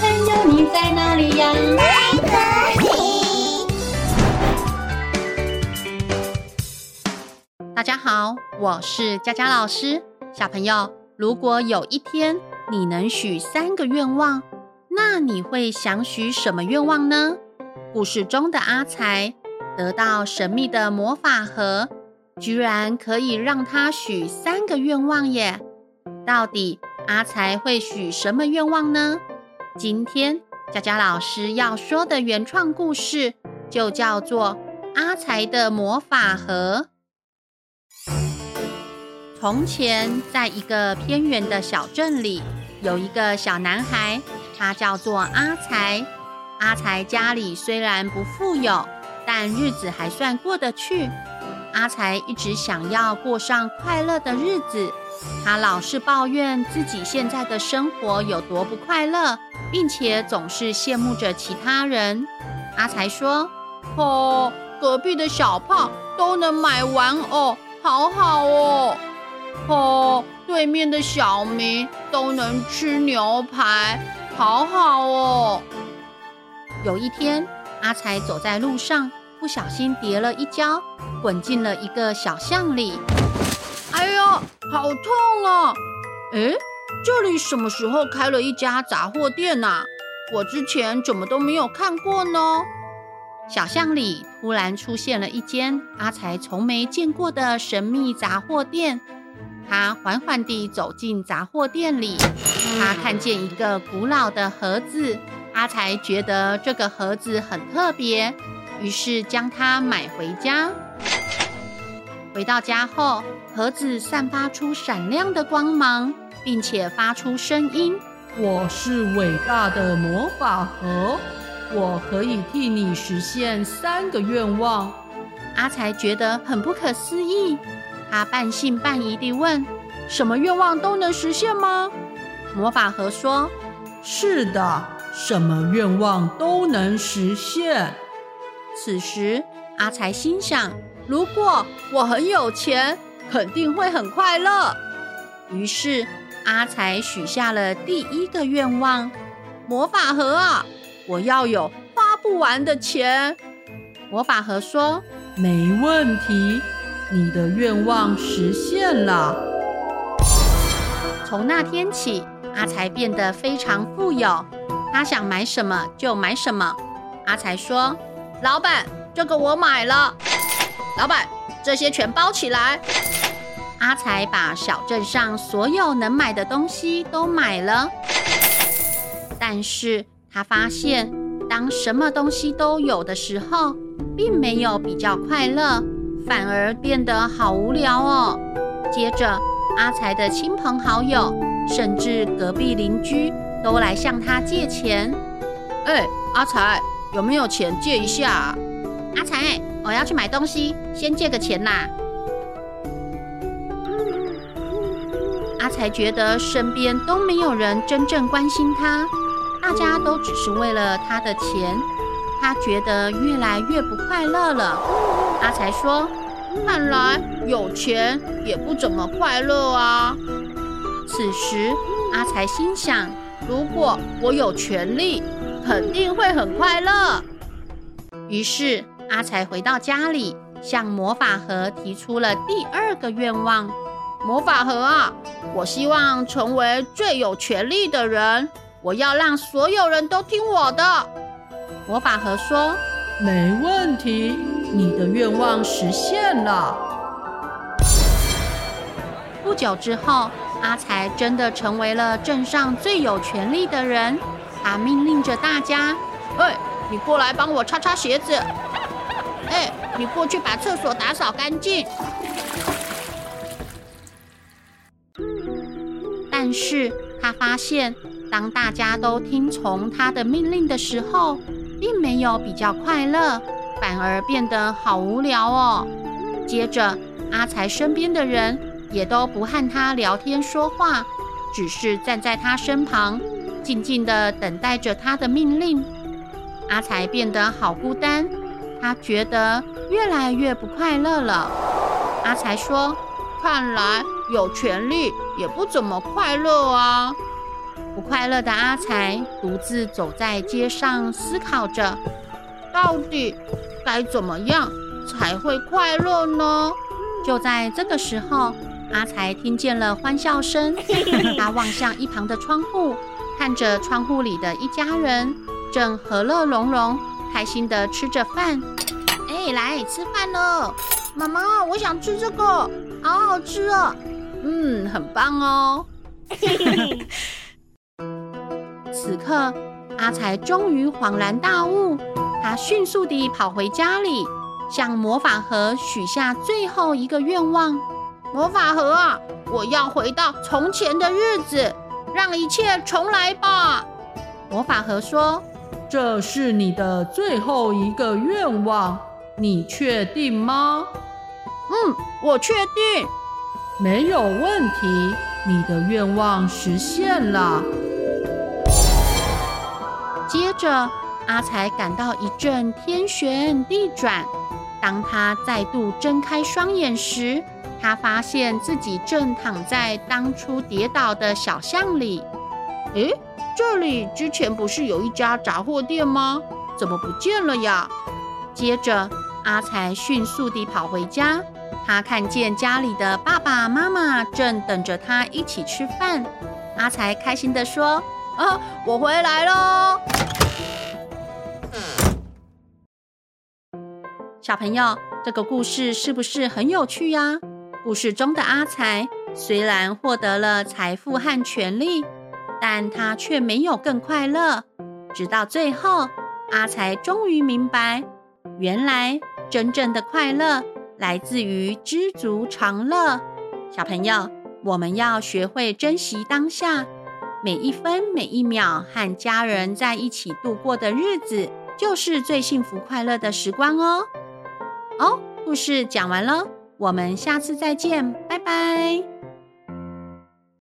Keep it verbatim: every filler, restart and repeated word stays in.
朋友你在哪里呀？在这里。大家好，我是佳佳老师。小朋友，如果有一天你能许三个愿望，那你会想许什么愿望呢？故事中的阿才得到神秘的魔法盒，居然可以让他许三个愿望耶！到底阿才会许什么愿望呢？今天佳佳老师要说的原创故事就叫做《阿才的魔法盒》。从前，在一个偏远的小镇里，有一个小男孩，他叫做阿才。阿才家里虽然不富有，但日子还算过得去。阿才一直想要过上快乐的日子，他老是抱怨自己现在的生活有多不快乐，并且总是羡慕着其他人。阿才说：哦，隔壁的小胖都能买玩偶，好好哦。哦，对面的小明都能吃牛排，好好哦。有一天，阿才走在路上，不小心跌了一跤，滚进了一个小巷里。哎呦，好痛啊！诶，这里什么时候开了一家杂货店啊？我之前怎么都没有看过呢？小巷里突然出现了一间阿才从没见过的神秘杂货店。他缓缓地走进杂货店里，他看见一个古老的盒子，阿才觉得这个盒子很特别，于是将它买回家。回到家后，盒子散发出闪亮的光芒，并且发出声音：我是伟大的魔法盒，我可以替你实现三个愿望。阿才觉得很不可思议，他半信半疑地问：什么愿望都能实现吗？魔法盒说：是的，什么愿望都能实现。此时，阿才心想，如果我很有钱，肯定会很快乐。于是，阿才许下了第一个愿望：魔法盒啊，我要有花不完的钱。魔法盒说：没问题，你的愿望实现了。从那天起，阿才变得非常富有，他想买什么就买什么。阿才说：老板，这个我买了。老板，这些全包起来。阿才把小镇上所有能买的东西都买了，但是他发现，当什么东西都有的时候，并没有比较快乐，反而变得好无聊哦。接着，阿才的亲朋好友，甚至隔壁邻居都来向他借钱。哎，阿才，有没有钱借一下啊？阿才，我要去买东西，先借个钱啦。阿才觉得身边都没有人真正关心他，大家都只是为了他的钱，他觉得越来越不快乐了。阿才说：看来有钱也不怎么快乐啊。此时，阿才心想，如果我有权利，肯定会很快乐。于是阿才回到家里，向魔法盒提出了第二个愿望：魔法盒啊，我希望成为最有权力的人，我要让所有人都听我的。魔法盒说：没问题，你的愿望实现了。不久之后，阿才真的成为了镇上最有权力的人。他命令着大家：哎，你过来帮我擦擦鞋子。哎，你过去把厕所打扫干净。但是他发现，当大家都听从他的命令的时候，并没有比较快乐，反而变得好无聊哦。接着，阿才身边的人也都不和他聊天说话，只是站在他身旁，静静地等待着他的命令。阿才变得好孤单，他觉得越来越不快乐了。阿才说：看来有权利也不怎么快乐啊。不快乐的阿才独自走在街上，思考着到底该怎么样才会快乐呢？就在这个时候，阿才听见了欢笑声，他望向一旁的窗户，看着窗户里的一家人正和乐融融开心地吃着饭。哎、欸，来吃饭了，妈妈，我想吃这个，好好吃哦。嗯，很棒哦。此刻阿才终于恍然大悟，他迅速地跑回家里，向魔法盒许下最后一个愿望。魔法盒啊，我要回到从前的日子，让一切重来吧。魔法盒说，这是你的最后一个愿望，你确定吗？嗯，我确定。没有问题，你的愿望实现了。接着阿才感到一阵天旋地转，当他再度睁开双眼时，他发现自己正躺在当初跌倒的小巷里。诶，这里之前不是有一家杂货店吗？怎么不见了呀？接着阿才迅速地跑回家，他看见家里的爸爸妈妈正等着他一起吃饭。阿才开心地说，啊，我回来咯。小朋友，这个故事是不是很有趣呀？故事中的阿才虽然获得了财富和权利，但他却没有更快乐。直到最后，阿才终于明白，原来真正的快乐来自于知足常乐。小朋友，我们要学会珍惜当下，每一分每一秒和家人在一起度过的日子，就是最幸福快乐的时光哦。哦，故事讲完了，我们下次再见，拜拜。